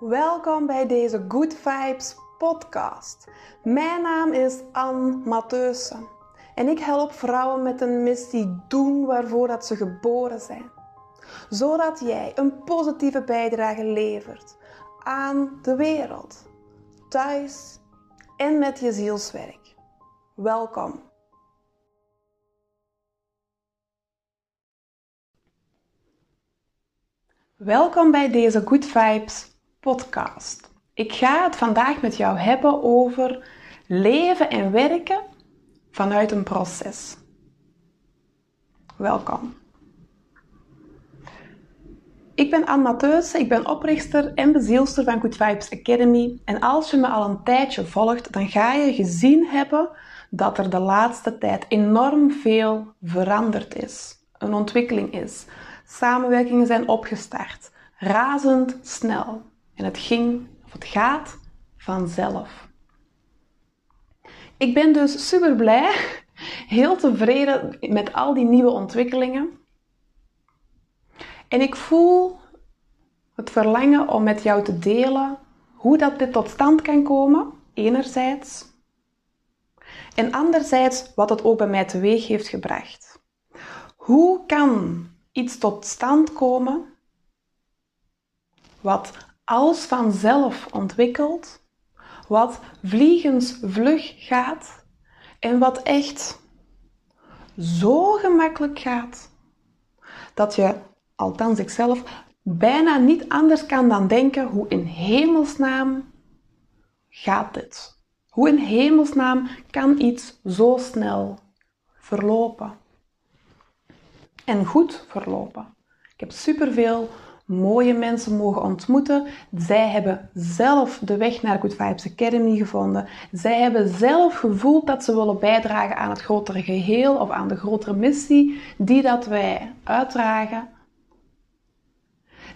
Welkom bij deze Good Vibes podcast. Mijn naam is Anne Matheussen en ik help vrouwen met een missie doen waarvoor dat ze geboren zijn. Zodat jij een positieve bijdrage levert aan de wereld, thuis en met je zielswerk. Welkom. Welkom bij deze Good Vibes podcast. Ik ga het vandaag met jou hebben over leven en werken vanuit een proces. Welkom. Ik ben Anne Matheussen, ik ben oprichter en bezielster van Good Vibes Academy. En als je me al een tijdje volgt, dan ga je gezien hebben dat er de laatste tijd enorm veel veranderd is. Een ontwikkeling is. Samenwerkingen zijn opgestart. Razendsnel. En het gaat vanzelf. Ik ben dus super blij, heel tevreden met al die nieuwe ontwikkelingen. En ik voel het verlangen om met jou te delen hoe dat dit tot stand kan komen, enerzijds. En anderzijds wat het ook bij mij teweeg heeft gebracht. Hoe kan iets tot stand komen wat als vanzelf ontwikkelt, wat vliegensvlug gaat en wat echt zo gemakkelijk gaat dat je, althans ikzelf, bijna niet anders kan dan denken: hoe in hemelsnaam gaat dit? Hoe in hemelsnaam kan iets zo snel verlopen? En goed verlopen. Ik heb superveel mooie mensen mogen ontmoeten. Zij hebben zelf de weg naar Good Vibes Academy gevonden. Zij hebben zelf gevoeld dat ze willen bijdragen aan het grotere geheel of aan de grotere missie die dat wij uitdragen.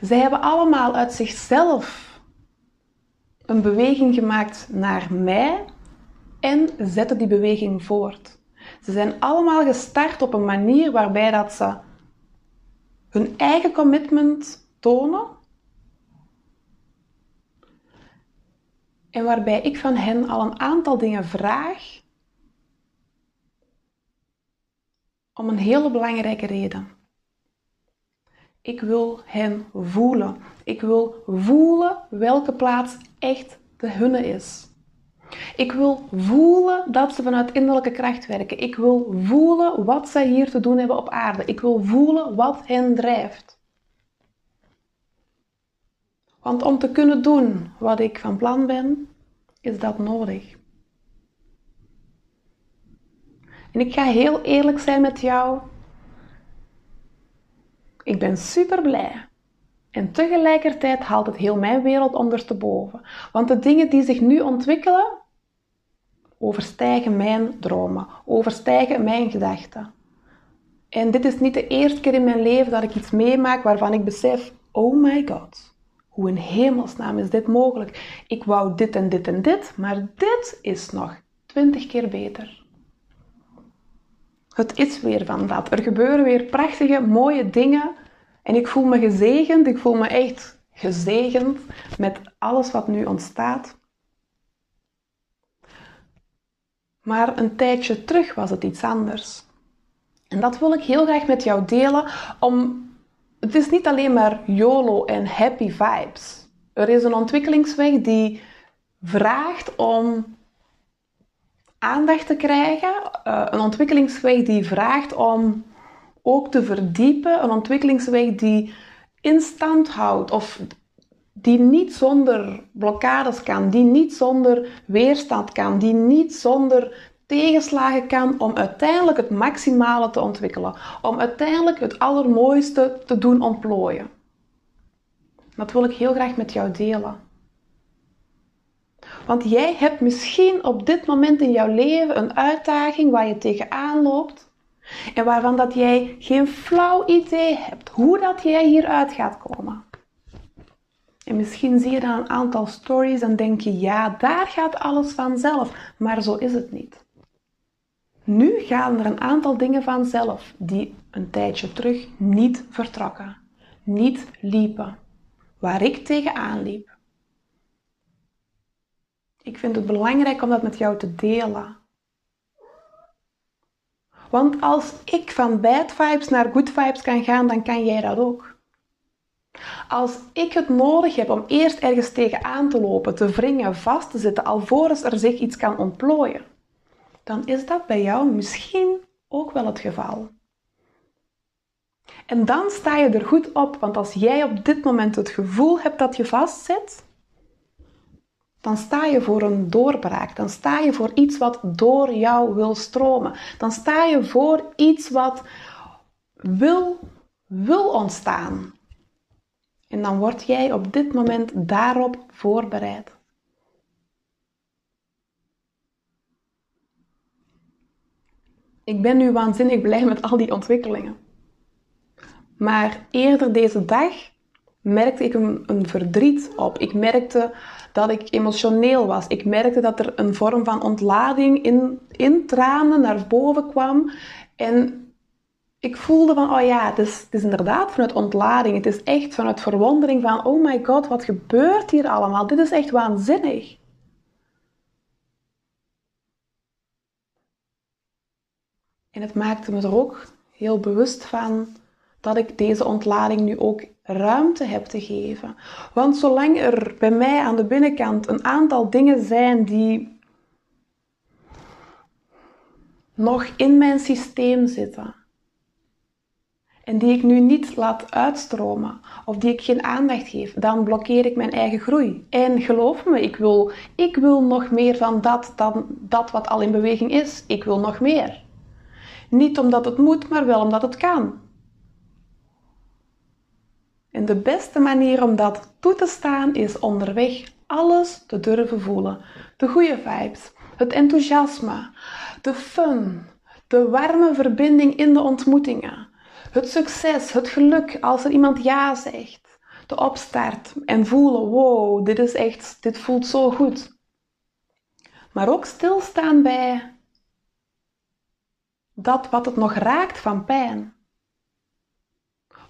Zij hebben allemaal uit zichzelf een beweging gemaakt naar mij en zetten die beweging voort. Ze zijn allemaal gestart op een manier waarbij dat ze hun eigen commitment tonen. En waarbij ik van hen al een aantal dingen vraag. Om een hele belangrijke reden. Ik wil hen voelen. Ik wil voelen welke plaats echt de hunne is. Ik wil voelen dat ze vanuit innerlijke kracht werken. Ik wil voelen wat zij hier te doen hebben op aarde. Ik wil voelen wat hen drijft. Want om te kunnen doen wat ik van plan ben, is dat nodig. En ik ga heel eerlijk zijn met jou. Ik ben super blij. En tegelijkertijd haalt het heel mijn wereld ondersteboven. Want de dingen die zich nu ontwikkelen, overstijgen mijn dromen, overstijgen mijn gedachten. En dit is niet de eerste keer in mijn leven dat ik iets meemaak waarvan ik besef, oh my god, hoe in hemelsnaam is dit mogelijk? Ik wou dit en dit en dit, maar dit is nog 20 keer beter. Het is weer van dat. Er gebeuren weer prachtige, mooie dingen. En ik voel me gezegend, ik voel me echt gezegend met alles wat nu ontstaat. Maar een tijdje terug was het iets anders. En dat wil ik heel graag met jou delen. Het is niet alleen maar YOLO en happy vibes. Er is een ontwikkelingsweg die vraagt om aandacht te krijgen. Een ontwikkelingsweg die vraagt om ook te verdiepen, een ontwikkelingsweg die in stand houdt of die niet zonder blokkades kan, die niet zonder weerstand kan, die niet zonder tegenslagen kan om uiteindelijk het maximale te ontwikkelen, om uiteindelijk het allermooiste te doen ontplooien. Dat wil ik heel graag met jou delen. Want jij hebt misschien op dit moment in jouw leven een uitdaging waar je tegenaan loopt. En waarvan dat jij geen flauw idee hebt hoe dat jij hieruit gaat komen. En misschien zie je dan een aantal stories en denk je, ja, daar gaat alles vanzelf. Maar zo is het niet. Nu gaan er een aantal dingen vanzelf die een tijdje terug niet vertrokken. Niet liepen. Waar ik tegenaan liep. Ik vind het belangrijk om dat met jou te delen. Want als ik van bad vibes naar good vibes kan gaan, dan kan jij dat ook. Als ik het nodig heb om eerst ergens tegenaan te lopen, te wringen, vast te zitten, alvorens er zich iets kan ontplooien, dan is dat bij jou misschien ook wel het geval. En dan sta je er goed op, want als jij op dit moment het gevoel hebt dat je vastzit, dan sta je voor een doorbraak. Dan sta je voor iets wat door jou wil stromen. Dan sta je voor iets wat wil ontstaan. En dan word jij op dit moment daarop voorbereid. Ik ben nu waanzinnig blij met al die ontwikkelingen. Maar eerder deze dag merkte ik een verdriet op. Ik merkte dat ik emotioneel was. Ik merkte dat er een vorm van ontlading in tranen naar boven kwam. En ik voelde van, oh ja, het is inderdaad vanuit ontlading. Het is echt vanuit verwondering van, oh my god, wat gebeurt hier allemaal? Dit is echt waanzinnig. En het maakte me er ook heel bewust van dat ik deze ontlading nu ook ruimte heb te geven. Want zolang er bij mij aan de binnenkant een aantal dingen zijn die nog in mijn systeem zitten en die ik nu niet laat uitstromen of die ik geen aandacht geef, dan blokkeer ik mijn eigen groei. En geloof me, ik wil nog meer van dat dan dat wat al in beweging is. Ik wil nog meer. Niet omdat het moet, maar wel omdat het kan. En de beste manier om dat toe te staan is onderweg alles te durven voelen. De goede vibes, het enthousiasme, de fun, de warme verbinding in de ontmoetingen, het succes, het geluk als er iemand ja zegt, de opstart en voelen, wow, dit voelt zo goed. Maar ook stilstaan bij dat wat het nog raakt van pijn.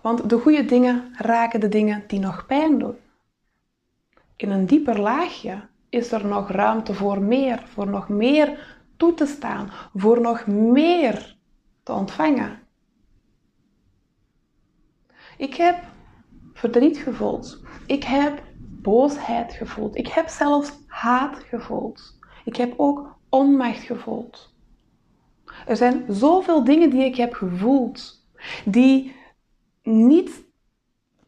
Want de goede dingen raken de dingen die nog pijn doen. In een dieper laagje is er nog ruimte voor nog meer toe te staan, voor nog meer te ontvangen. Ik heb verdriet gevoeld. Ik heb boosheid gevoeld. Ik heb zelfs haat gevoeld. Ik heb ook onmacht gevoeld. Er zijn zoveel dingen die ik heb gevoeld, die niet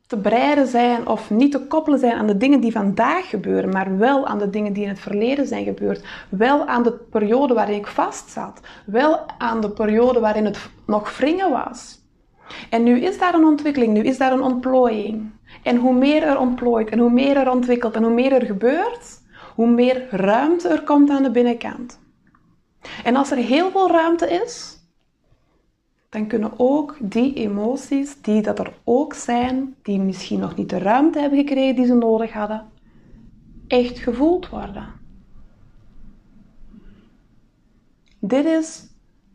te breiden zijn of niet te koppelen zijn aan de dingen die vandaag gebeuren, maar wel aan de dingen die in het verleden zijn gebeurd. Wel aan de periode waarin ik vast zat. Wel aan de periode waarin het nog wringen was. En nu is daar een ontwikkeling, nu is daar een ontplooiing. En hoe meer er ontplooit en hoe meer er ontwikkelt en hoe meer er gebeurt, hoe meer ruimte er komt aan de binnenkant. En als er heel veel ruimte is, dan kunnen ook die emoties, die dat er ook zijn, die misschien nog niet de ruimte hebben gekregen die ze nodig hadden, echt gevoeld worden. Dit is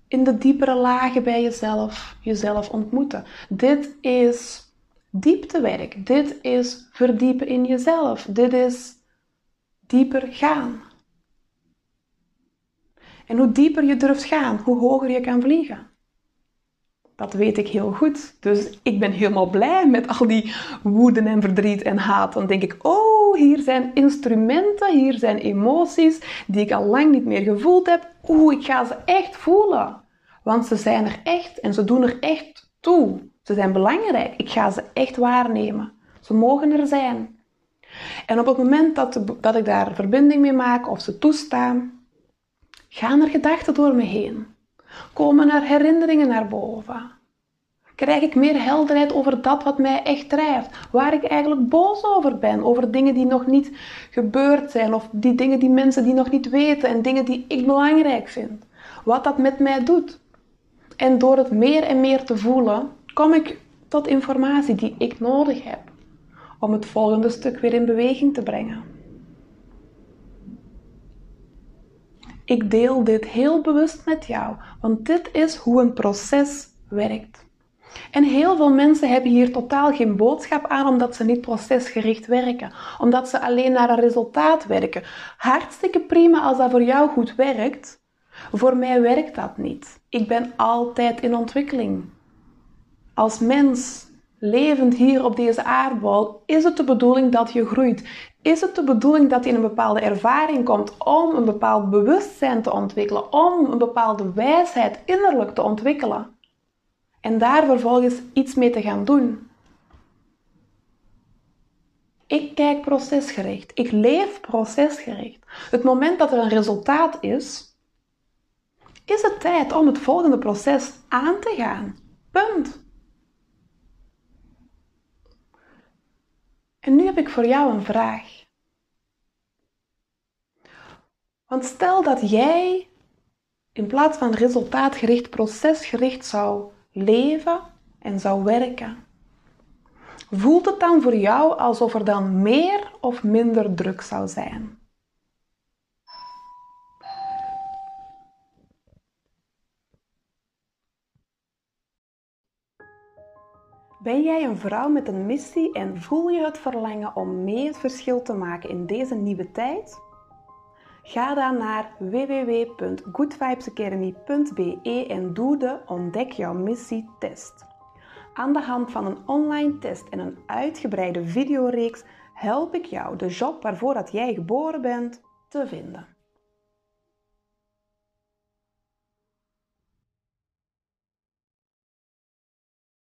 in de diepere lagen bij jezelf ontmoeten. Dit is dieptewerk. Dit is verdiepen in jezelf. Dit is dieper gaan. En hoe dieper je durft gaan, hoe hoger je kan vliegen. Dat weet ik heel goed. Dus ik ben helemaal blij met al die woede en verdriet en haat. Dan denk ik, oh, hier zijn instrumenten, hier zijn emoties die ik al lang niet meer gevoeld heb. Oeh, ik ga ze echt voelen. Want ze zijn er echt en ze doen er echt toe. Ze zijn belangrijk. Ik ga ze echt waarnemen. Ze mogen er zijn. En op het moment dat ik daar verbinding mee maak of ze toestaan, gaan er gedachten door me heen. Komen er herinneringen naar boven? Krijg ik meer helderheid over dat wat mij echt drijft? Waar ik eigenlijk boos over ben? Over dingen die nog niet gebeurd zijn? Of die dingen die mensen die nog niet weten en dingen die ik belangrijk vind? Wat dat met mij doet? En door het meer en meer te voelen, kom ik tot informatie die ik nodig heb. Om het volgende stuk weer in beweging te brengen. Ik deel dit heel bewust met jou, want dit is hoe een proces werkt. En heel veel mensen hebben hier totaal geen boodschap aan, omdat ze niet procesgericht werken. Omdat ze alleen naar een resultaat werken. Hartstikke prima als dat voor jou goed werkt. Voor mij werkt dat niet. Ik ben altijd in ontwikkeling. Als mens, levend hier op deze aardbol, is het de bedoeling dat je groeit. Is het de bedoeling dat je in een bepaalde ervaring komt om een bepaald bewustzijn te ontwikkelen. Om een bepaalde wijsheid innerlijk te ontwikkelen. En daar vervolgens iets mee te gaan doen. Ik kijk procesgericht. Ik leef procesgericht. Het moment dat er een resultaat is, is het tijd om het volgende proces aan te gaan. Punt. En nu heb ik voor jou een vraag. Want stel dat jij in plaats van resultaatgericht, procesgericht zou leven en zou werken. Voelt het dan voor jou alsof er dan meer of minder druk zou zijn? Ben jij een vrouw met een missie en voel je het verlangen om mee het verschil te maken in deze nieuwe tijd? Ga dan naar www.goodvibesacademy.be en doe de Ontdek jouw missie test. Aan de hand van een online test en een uitgebreide videoreeks help ik jou de job waarvoor dat jij geboren bent te vinden.